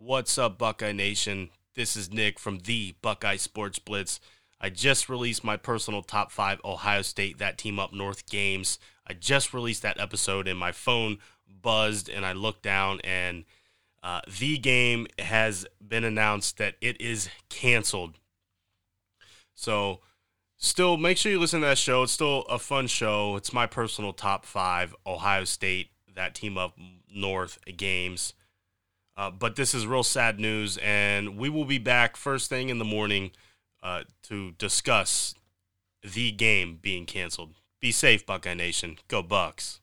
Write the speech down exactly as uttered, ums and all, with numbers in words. What's up, Buckeye Nation? This is Nick from the Buckeye Sports Blitz. I just released my personal top five Ohio State, that team up north games. I just released that episode and my phone buzzed and I looked down and uh, the game has been announced that it is canceled. So still make sure you listen to that show. It's still a fun show. It's my personal top five Ohio State, that team up north games. Uh, but this is real sad news, and we will be back first thing in the morning uh, to discuss the game being canceled. Be safe, Buckeye Nation. Go Bucks.